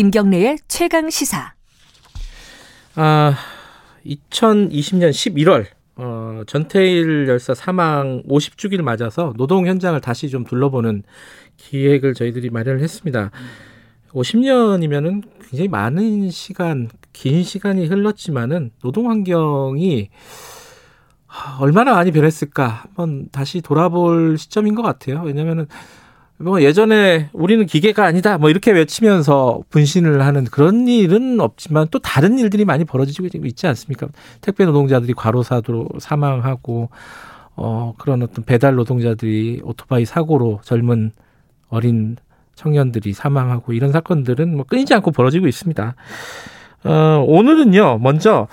김경래의 최강시사. 2020년 11월 전태일 열사 사망 50주기를 맞아서 노동 현장을 다시 좀 둘러보는 기획을 저희들이 마련을 했습니다. 50년이면은 굉장히 많은 시간, 긴 시간이 흘렀지만은 노동 환경이 얼마나 많이 변했을까 한번 다시 돌아볼 시점인 것 같아요. 왜냐면은 뭐 예전에 우리는 기계가 아니다 뭐 이렇게 외치면서 분신을 하는 그런 일은 없지만 또 다른 일들이 많이 벌어지고 있지 않습니까? 택배 노동자들이 과로사로 사망하고 그런 어떤 배달 노동자들이 오토바이 사고로 젊은 어린 청년들이 사망하고 이런 사건들은 뭐 끊이지 않고 벌어지고 있습니다. 오늘은요 먼저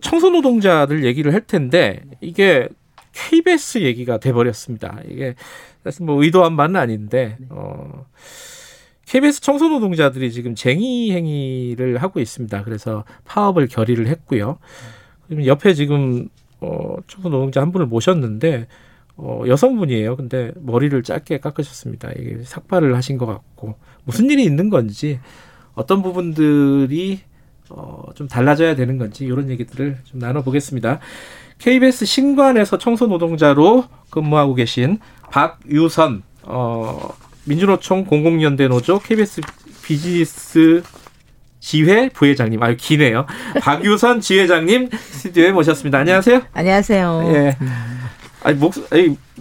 청소 노동자들 얘기를 할 텐데 이게 KBS 얘기가 돼버렸습니다. 이게 사실 뭐 의도한 바는 아닌데 KBS 청소 노동자들이 지금 쟁의 행위를 하고 있습니다. 그래서 파업을 결의를 했고요. 옆에 지금 청소 노동자 한 분을 모셨는데 여성분이에요. 근데 머리를 짧게 깎으셨습니다. 이게 삭발을 하신 것 같고 무슨 일이 있는 건지 어떤 부분들이 좀 달라져야 되는 건지 이런 얘기들을 좀 나눠보겠습니다. KBS 신관에서 청소노동자로 근무하고 계신 박유선 민주노총 공공연대 노조 KBS 비즈니스 지회 부회장님, 아유 기네요. 박유선 지회장님 스튜디오에 모셨습니다. 안녕하세요. 안녕하세요. 예.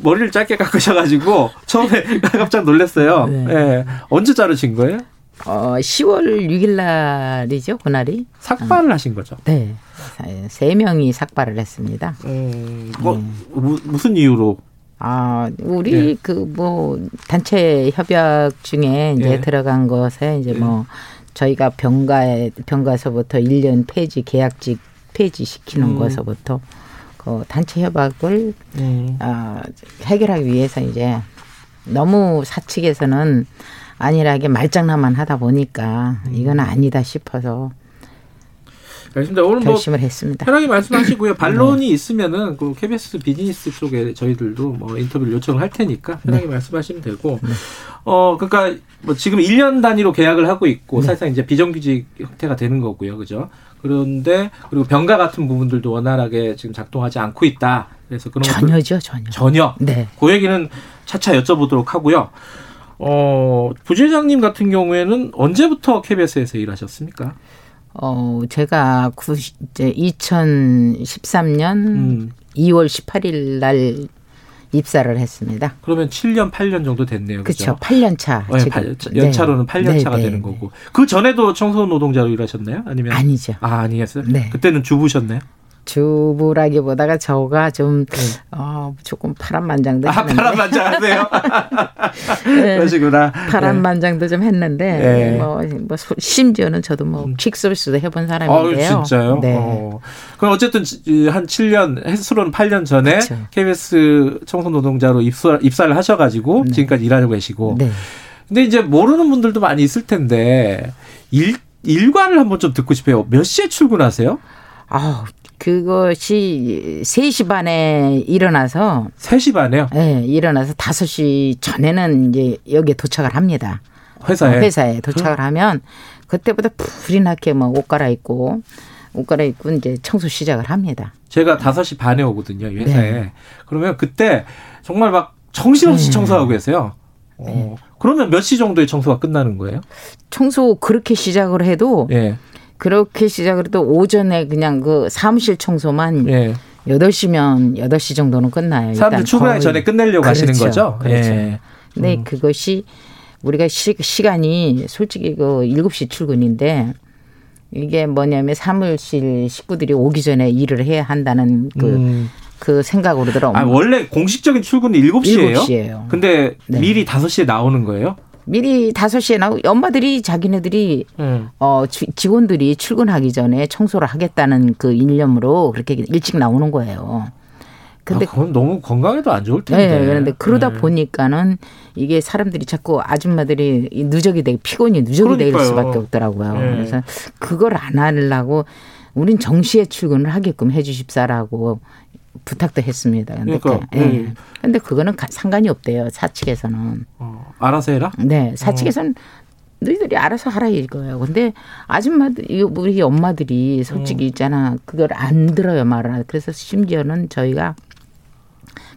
머리를 짧게 깎으셔가지고 처음에 깜짝 놀랐어요. 네. 예. 언제 자르신 거예요? 10월 6일 날이죠, 그날이. 삭발을 하신 거죠? 네. 3명이 삭발을 했습니다. 무슨 이유로? 우리 예. 단체 협약 중에 이제 예. 들어간 것에 이제 저희가 병가서부터 1년 폐지, 계약직 폐지시키는 거서부터 그 단체 협약을 해결하기 위해서 이제 너무 사측에서는 안일하게 말장난만 하다 보니까 이건 아니다 싶어서 알겠습니다. 오늘 결심을 했습니다. 편하게 말씀하시고요. 반론이 있으면은 그 KBS 비즈니스 쪽에 저희들도 인터뷰를 요청을 할 테니까 편하게 말씀하시면 되고. 그러니까 지금 1년 단위로 계약을 하고 있고 사실상 이제 비정규직 형태가 되는 거고요, 그죠? 그런데 그리고 병가 같은 부분들도 원활하게 지금 작동하지 않고 있다. 그래서 그런 전혀죠, 전혀. 네. 그 얘기는 차차 여쭤보도록 하고요. 부지회장님 같은 경우에는 언제부터 KBS에서 일하셨습니까? 제가 2013년 2월 18일 날 입사를 했습니다. 그러면 7년, 8년 정도 됐네요. 그렇죠. 8년 차. 연차로는 8년 차가 되는 거고. 그 전에도 청소노동자로 일하셨나요? 아니면? 아니죠. 아니겠어요? 네. 그때는 주부셨나요? 주부라기보다가 저가 조금 파란만장도 했는데. 파란만장하세요? 네, 그러시구나. 파란만장도 좀 했는데 심지어는 저도 퀵서비스도 해본 사람인데요. 진짜요? 네. 그럼 어쨌든 한 7년, 횟수로는 8년 전에 그렇죠. KBS 청소노동자로 입사를 하셔가지고 지금까지 일하고 계시고. 네. 근데 이제 모르는 분들도 많이 있을 텐데 일과를 한번 좀 듣고 싶어요. 몇 시에 출근하세요? 그것이 3시 반에 일어나서. 3시 반에요? 네, 일어나서 5시 전에는 이제 여기에 도착을 합니다. 회사에 도착을 하면 그때부터 불이 나게 옷 갈아입고 이제 청소 시작을 합니다. 제가 5시 반에 오거든요, 회사에. 네. 그러면 그때 정말 정신없이 청소하고 계세요. 그러면 몇 시 정도에 청소가 끝나는 거예요? 청소 그렇게 시작을 해도. 네. 그렇게 시작을 해도 오전에 그냥 그 사무실 청소만 8시 정도는 끝나요. 사람들 출근하기 전에 끝내려고 하시는 거죠? 그렇죠. 예. 근데 그것이 우리가 시간이 솔직히 7시 출근인데 이게 뭐냐면 사무실 식구들이 오기 전에 일을 해야 한다는 그 생각으로 들어옵니다. 원래 공식적인 출근은 7시예요? 7시예요. 근데 미리 5시에 나오는 거예요? 미리 5시에 나오고 엄마들이 자기네들이 직원들이 출근하기 전에 청소를 하겠다는 그 일념으로 그렇게 일찍 나오는 거예요. 근데 그건 너무 건강에도 안 좋을 텐데. 네, 그런데 그러다 보니까는 이게 사람들이 자꾸 아줌마들이 피곤이 누적이 될 수밖에 없더라고요. 네. 그래서 그걸 안 하려고 우린 정시에 출근을 하게끔 해 주십사라고 부탁도 했습니다. 근데 그거는 상관이 없대요. 사측에서는. 알아서 해라? 네. 사측에서는 너희들이 알아서 하라 이거예요. 근데 아줌마들, 우리 엄마들이 솔직히 있잖아. 그걸 안 들어요, 말을. 그래서 심지어는 저희가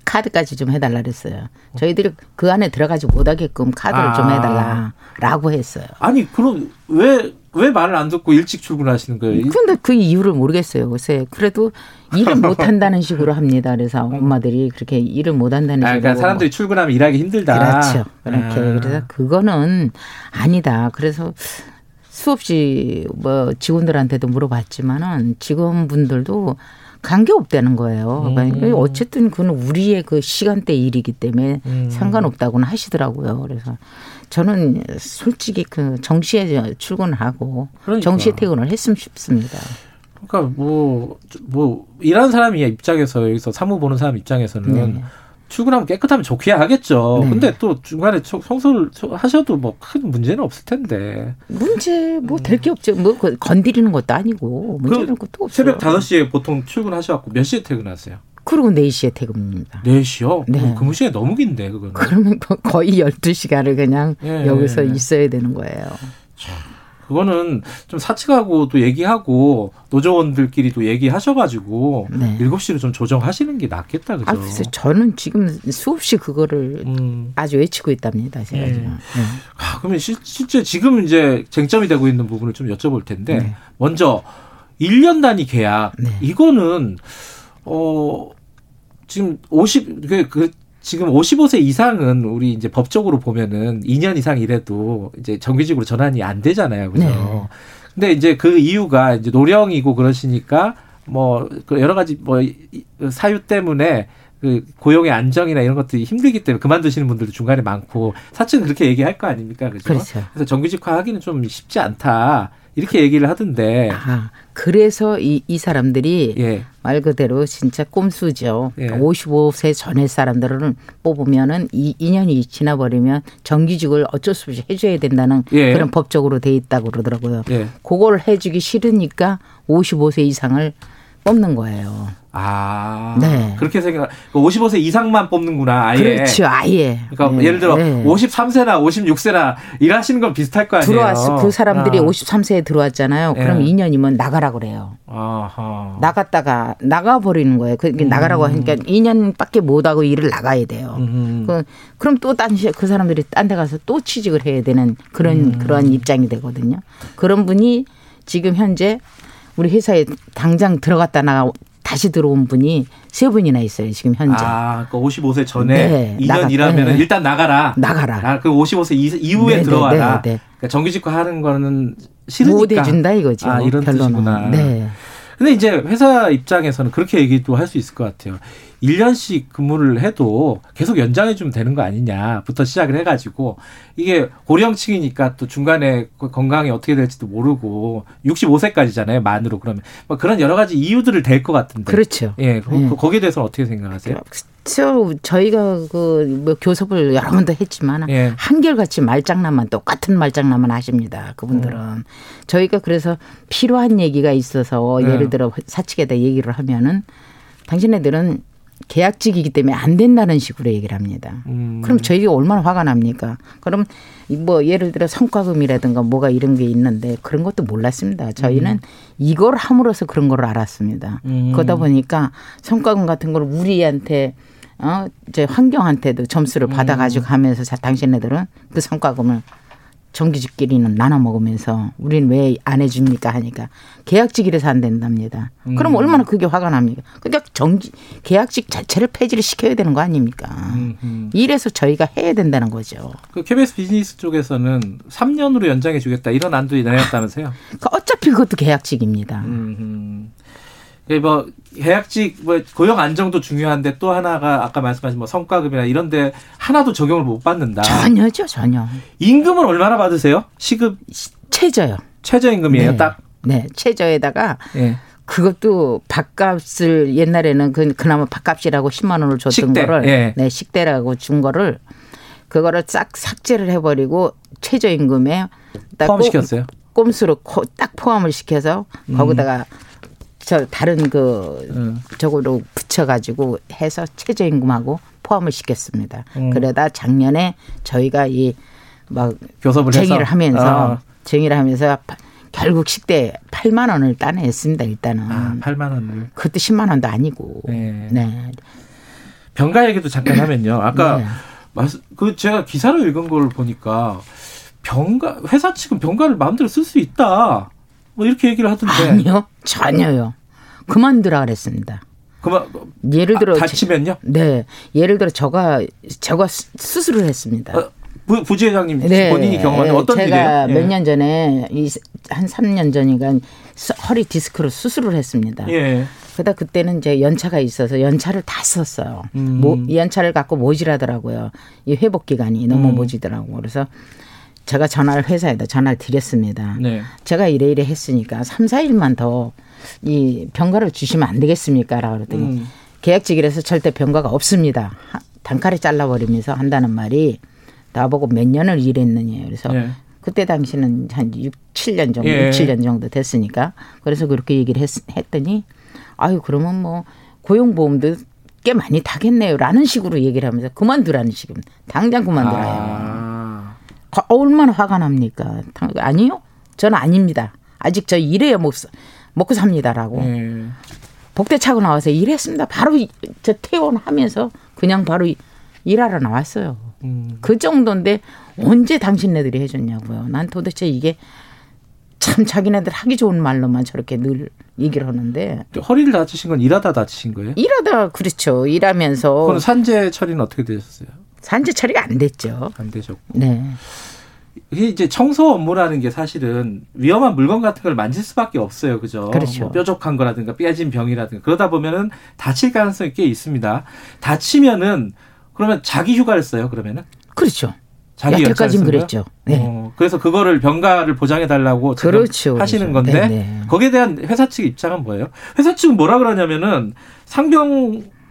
카드까지 좀 해달라 그랬어요. 저희들이 그 안에 들어가지 못하게끔 카드를 좀 해달라라고 했어요. 아니, 그럼 왜 말을 안 듣고 일찍 출근하시는 거예요? 근데 그 이유를 모르겠어요. 글쎄, 그래도 일을 못한다는 식으로 합니다. 그래서 엄마들이 그렇게 일을 못한다는 식으로. 그러니까 사람들이 출근하면 일하기 힘들다. 그렇죠. 그렇게. 그래서 그거는 아니다. 그래서 수없이 뭐 직원들한테도 물어봤지만은 직원분들도 관계없다는 거예요. 그러니까 어쨌든 그건 우리의 그 시간대 일이기 때문에 상관없다고는 하시더라고요. 그래서 저는 솔직히 그 정시에 출근하고 그러니까. 정시에 퇴근을 했으면 싶습니다. 그러니까 뭐 일하는 사람이 입장에서 여기서 사무 보는 사람 입장에서는 네. 출근하면 깨끗하면 좋게 하겠죠. 네. 근데 또 중간에 청소를 하셔도 뭐 큰 문제는 없을 텐데. 문제 뭐 될 게 없죠. 뭐 건드리는 것도 아니고 문제는 것도 없어요. 새벽 5시에 보통 출근하셔갖고 몇 시에 퇴근하세요? 그리고 4시에 퇴근입니다. 4시요? 네. 근무 시간이 너무 긴데 그거는. 그러면 거의 12시간을 그냥 여기서 있어야 되는 거예요. 참. 그거는 좀 사측하고도 얘기하고 노조원들끼리도 얘기하셔가지고 7시로 좀 조정하시는 게 낫겠다. 그죠? 아, 그래서 저는 지금 수없이 그거를 아주 외치고 있답니다. 제가 지금. 네. 아, 그러면 실제 지금 이제 쟁점이 되고 있는 부분을 좀 여쭤볼 텐데 먼저 1년 단위 계약 이거는 지금 지금 55세 이상은 우리 이제 법적으로 보면은 2년 이상 일해도 이제 정규직으로 전환이 안 되잖아요. 그죠? 네. 근데 이제 그 이유가 이제 노령이고 그러시니까 뭐 여러 가지 뭐 사유 때문에 그 고용의 안정이나 이런 것들이 힘들기 때문에 그만두시는 분들도 중간에 많고 사측은 그렇게 얘기할 거 아닙니까? 그죠? 그렇죠. 그래서 정규직화 하기는 좀 쉽지 않다. 이렇게 얘기를 하던데. 아, 그래서 이 사람들이 말 그대로 진짜 꼼수죠. 55세 전에 사람들을 뽑으면은 2년이 지나버리면 정규직을 어쩔 수 없이 해줘야 된다는 그런 법적으로 돼 있다고 그러더라고요. 그걸 해주기 싫으니까 55세 이상을 뽑는 거예요. 아, 네. 그렇게 생각. 55세 이상만 뽑는구나. 아예. 그렇죠, 아예. 그러니까 예를 들어 53세나 56세나 일하시는 건 비슷할 거 아니에요. 그 사람들이 53세에 들어왔잖아요. 그럼 2년이면 나가라 그래요. 아하. 나갔다가 나가 버리는 거예요. 그러니까 나가라고 하니까 2년밖에 못 하고 일을 나가야 돼요. 그럼 또 그 사람들이 딴 데 가서 또 취직을 해야 되는 그런 입장이 되거든요. 그런 분이 지금 현재 우리 회사에 당장 들어갔다 나가. 다시 들어온 분이 3분이나 있어요. 지금 현재. 아, 그러니까 55세 전에 2년 일하면 일단 나가라. 그 55세 이후에 들어와라. 그러니까 정규직화하는 거는 싫으니까. 못 해준다 이거지. 아, 이런 뜻이구나. 근데 이제 회사 입장에서는 그렇게 얘기도 할 수 있을 것 같아요. 1년씩 근무를 해도 계속 연장해주면 되는 거 아니냐부터 시작을 해가지고 이게 고령층이니까 또 중간에 건강이 어떻게 될지도 모르고 65세까지잖아요. 만으로 그러면. 뭐 그런 여러 가지 이유들을 댈 것 같은데. 그렇죠. 예, 거기에 대해서는 어떻게 생각하세요? 그렇죠. 저희가 뭐 교섭을 여러 번도 했지만 한결같이 똑같은 말장난만 하십니다. 그분들은. 저희가 그래서 필요한 얘기가 있어서 예를 들어 사측에다 얘기를 하면은 당신네들은 계약직이기 때문에 안 된다는 식으로 얘기를 합니다. 그럼 저희가 얼마나 화가 납니까? 그럼 뭐 예를 들어 성과금이라든가 뭐가 이런 게 있는데 그런 것도 몰랐습니다. 저희는 이걸 함으로써 그런 걸 알았습니다. 그러다 보니까 성과금 같은 걸 우리한테 이제 환경한테도 점수를 받아가지고 하면서 당신네들은 그 성과금을 정규직끼리는 나눠 먹으면서 우린 왜 안 해줍니까 하니까 계약직이라서 안 된답니다. 그럼 얼마나 그게 화가 납니까? 그러니까 계약직 자체를 폐지를 시켜야 되는 거 아닙니까? 이래서 저희가 해야 된다는 거죠. 그 KBS 비즈니스 쪽에서는 3년으로 연장해 주겠다 이런 안도 내놨다면서요? 어차피 그것도 계약직입니다. 계약직 고용 안정도 중요한데 또 하나가 아까 말씀하신 성과급이나 이런데 하나도 적용을 못 받는다. 전혀. 임금은 얼마나 받으세요? 시급? 최저요. 최저임금이에요, 딱? 네, 최저에다가 그것도 밥값을 옛날에는 그나마 밥값이라고 10만 원을 줬던 거를 식대라고 준 거를 그거를 싹 삭제를 해버리고 최저임금에 딱 포함시켰어요? 꼼수로 딱 포함을 시켜서 거기다가 다른 저거로 붙여가지고 해서 최저임금하고 포함을 시켰습니다. 그러다 작년에 저희가 이 막 교섭을 쟁의를 해서. 쟁의를 하면서 결국 식대 8만 원을 따냈습니다. 일단은. 8만 원을. 그것도 10만 원도 아니고. 네. 네. 병가 얘기도 잠깐 하면요. 아까 네. 그 제가 기사로 읽은 걸 보니까 병가 회사 측은 병가를 마음대로 쓸 수 있다. 뭐 이렇게 얘기를 하던데. 아니요. 전혀요. 그만두라 그랬습니다. 그만 예를 들어 다치면요? 네. 예를 들어 제가 수술을 했습니다. 부지회장님 네. 본인이 경험하는 어떤 일이에요? 제가 몇 년 전에 한 3년 전인가 허리 디스크로 수술을 했습니다. 예. 그러다 그때는 이제 연차가 있어서 연차를 다 썼어요. 연차를 갖고 모질하더라고요. 이 회복 기간이 너무 모지더라고요. 그래서 제가 전화를 회사에다 전화를 드렸습니다. 네. 제가 이래 했으니까 3, 4일만 더 이 병가를 주시면 안 되겠습니까? 라고 그랬더니 계약직이라서 절대 병가가 없습니다. 단칼에 잘라버리면서 한다는 말이 나보고 몇 년을 일했느냐. 그래서 네. 그때 당시는 한 6, 7년 정도 됐으니까. 그래서 그렇게 얘기를 했더니 아유 그러면 뭐 고용보험도 꽤 많이 타겠네요. 라는 식으로 얘기를 하면서 그만두라는 식입니다. 당장 그만두라요. 얼마나 화가 납니까? 아니요. 저는 아닙니다. 아직 저 일해야 먹고 삽니다라고. 복대 차고 나와서 일했습니다. 바로 저 퇴원하면서 그냥 바로 일하러 나왔어요. 그 정도인데 언제 당신네들이 해줬냐고요. 난 도대체 이게 참 자기네들 하기 좋은 말로만 저렇게 늘 얘기를 하는데. 허리를 다치신 건 일하다 다치신 거예요? 그렇죠. 일하면서. 그럼 산재 처리는 어떻게 되셨어요? 산재 처리가 안 됐죠. 안 되셨고. 네. 이게 이제 청소 업무라는 게 사실은 위험한 물건 같은 걸 만질 수밖에 없어요. 그죠? 그렇죠. 뭐 뾰족한 거라든가 삐진 병이라든가 그러다 보면은 다칠 가능성이 꽤 있습니다. 다치면은 그러면 자기 휴가를 써요. 그러면은? 그렇죠. 여태까지는 그랬죠. 네. 그래서 그거를 병가를 보장해달라고 하시는 건데 네네. 거기에 대한 회사 측 입장은 뭐예요? 회사 측은 뭐라 그러냐면은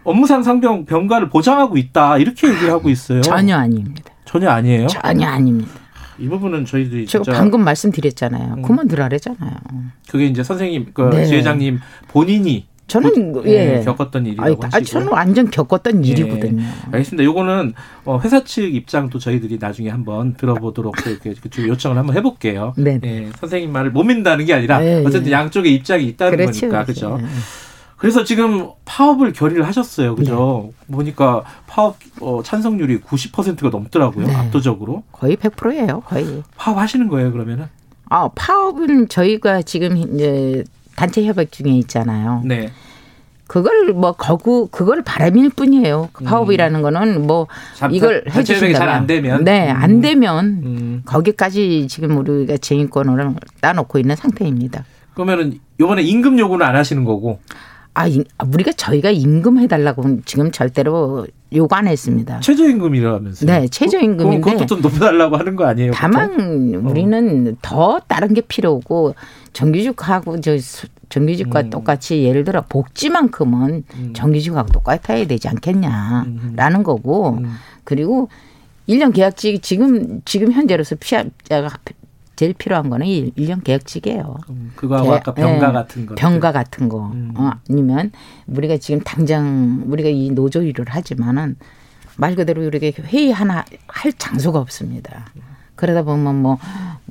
업무상 상병 병가를 보장하고 있다 이렇게 얘기를 하고 있어요. 전혀 아닙니다. 전혀 아니에요? 전혀 아닙니다. 이 부분은 저희들이 제가 진짜 방금 말씀드렸잖아요. 그만두라 그랬잖아요. 그게 이제 선생님, 네. 지회장님 본인이 저는 겪었던 일이라고 하시고 저는 완전 겪었던 일이거든요. 알겠습니다. 요거는 회사 측 입장도 저희들이 나중에 한번 들어보도록 이렇게 요청을 한번 해볼게요. 네. 예, 선생님 말을 못 믿는다는 게 아니라 어쨌든 양쪽의 입장이 있다는 거니까 그렇죠. 네. 그래서 지금 파업을 결의를 하셨어요, 그죠? 네. 보니까 파업 찬성률이 90%가 넘더라고요, 네. 압도적으로. 거의 100%예요, 거의. 파업하시는 거예요, 그러면은? 파업은 저희가 지금 이제. 단체 협약 중에 있잖아요. 네. 그걸 그걸 바람일 뿐이에요. 파업이라는 거는 이걸 해주신다면. 잘 안 되면. 네. 안 되면 거기까지 지금 우리가 쟁의권을 따놓고 있는 상태입니다. 그러면은 이번에 임금 요구는 안 하시는 거고. 저희가 임금 해달라고 지금 절대로 요구 안 했습니다. 최저임금이라면서요? 네, 최저임금인데. 그것도 좀 높여달라고 하는 거 아니에요? 다만 우리는 더 다른 게 필요하고 정규직하고 정규직과 똑같이 예를 들어 복지만큼은 정규직하고 똑같아야 되지 않겠냐라는 거고 그리고 1년 계약직 지금 현재로서 제일 필요한 거는 1년 계약직이에요. 그거하고 아까 병가 같은 거. 병가 같은 거. 아니면 우리가 지금 당장 우리가 이 노조 일을 하지만은 말 그대로 이렇게 회의 하나 할 장소가 없습니다. 그러다 보면 뭐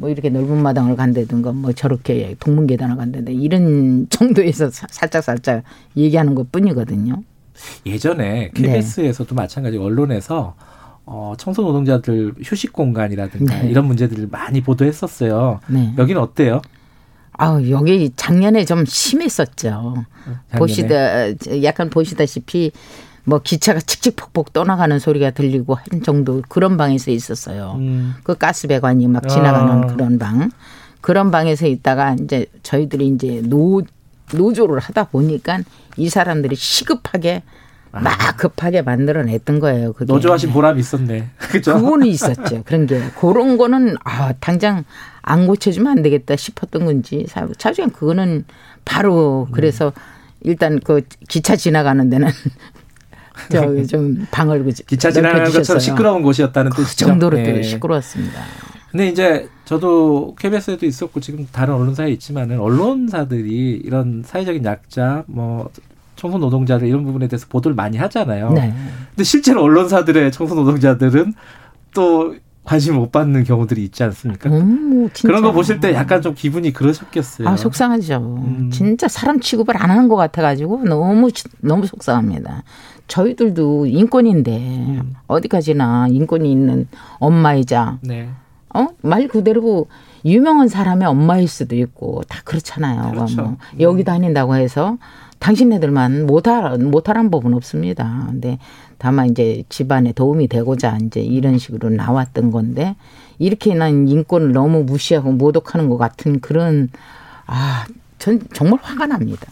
이렇게 넓은 마당을 간다든가 저렇게 동문계단을 간다든가 이런 정도에서 살짝 얘기하는 것뿐이거든요. 예전에 KBS에서도 마찬가지로 언론에서 청소 노동자들 휴식 공간이라든가 이런 문제들을 많이 보도했었어요. 네. 여기는 어때요? 여기 작년에 좀 심했었죠. 약간 보시다시피 기차가 칙칙폭폭 떠나가는 소리가 들리고 한 정도 그런 방에서 있었어요. 그 가스 배관이 막 지나가는 그런 방에서 있다가 이제 저희들이 이제 노조를 하다 보니까 이 사람들이 시급하게 급하게 만들어냈던 거예요. 그게. 노조하신 보람이 있었네. 그죠? 그거는 있었죠. 그런 게. 그런 거는 당장 안 고쳐주면 안 되겠다 싶었던 건지. 사실은 그거는 바로 그래서 일단 그 기차 지나가는 데는 좀 방을 기차 지나가는 것처럼 시끄러운 곳이었다는 뜻이죠. 그 정도로 시끄러웠습니다. 근데 이제 저도 KBS에도 있었고 지금 다른 언론사에 있지만은 언론사들이 이런 사회적인 약자 청소 노동자들 이런 부분에 대해서 보도를 많이 하잖아요. 네. 근데 실제로 언론사들의 청소 노동자들은 또 관심 못 받는 경우들이 있지 않습니까? 그런 거 보실 때 약간 좀 기분이 그러셨겠어요. 아, 속상하죠. 진짜 사람 취급을 안 하는 것 같아가지고 너무 속상합니다. 저희들도 인권인데 어디까지나 인권이 있는 엄마이자 말 그대로 유명한 사람의 엄마일 수도 있고 다 그렇잖아요. 그렇죠. 뭐 여기 다닌다고 해서 당신네들만 못하란 법은 없습니다. 근데 다만 이제 집안에 도움이 되고자 이제 이런 식으로 나왔던 건데 이렇게 난 인권을 너무 무시하고 모독하는 것 같은 그런 전 정말 화가 납니다.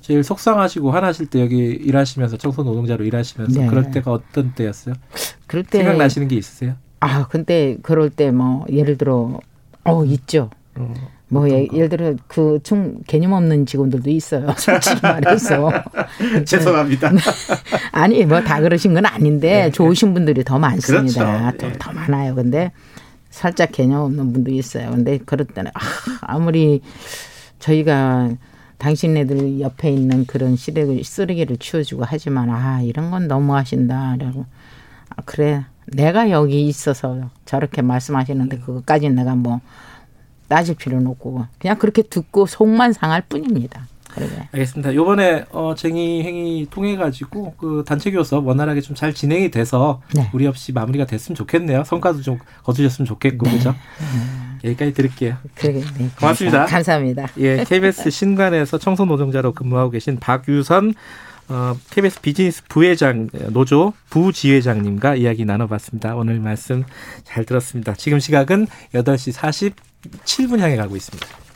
제일 속상하시고 화나실 때 여기 일하시면서 청소노동자로 일하시면서 그럴 때가 어떤 때였어요? 그럴 때 생각나시는 게 있으세요? 근데 그럴 때 뭐 예를 들어 있죠. 뭐 예를 들어 그 좀 개념 없는 직원들도 있어요. 솔직히 말해서. 죄송합니다. 아니 뭐 다 그러신 건 아닌데 좋으신 분들이 더 많습니다. 그렇죠. 더 많아요. 근데 살짝 개념 없는 분도 있어요. 근데 그럴 때는 아무리 저희가 당신네들 옆에 있는 그런 쓰레기를 치워주고 하지만 이런 건 너무 하신다라고 그래 내가 여기 있어서 저렇게 말씀하시는데 그것까지는 내가 뭐 따질 필요는 없고 그냥 그렇게 듣고 속만 상할 뿐입니다. 그러게. 알겠습니다. 이번에 쟁의 행위 통해가지고 그 단체 교섭 원활하게 좀 잘 진행이 돼서 무리 없이 마무리가 됐으면 좋겠네요. 성과도 좀 거두셨으면 좋겠고 그죠? 여기까지 드릴게요. 그러게. 네. 고맙습니다. 감사합니다. 예, KBS 신관에서 청소노동자로 근무하고 계신 박유선 KBS 비즈니스 부회장 노조 부지회장님과 이야기 나눠봤습니다. 오늘 말씀 잘 들었습니다. 지금 시각은 8시 47분 향해 가고 있습니다.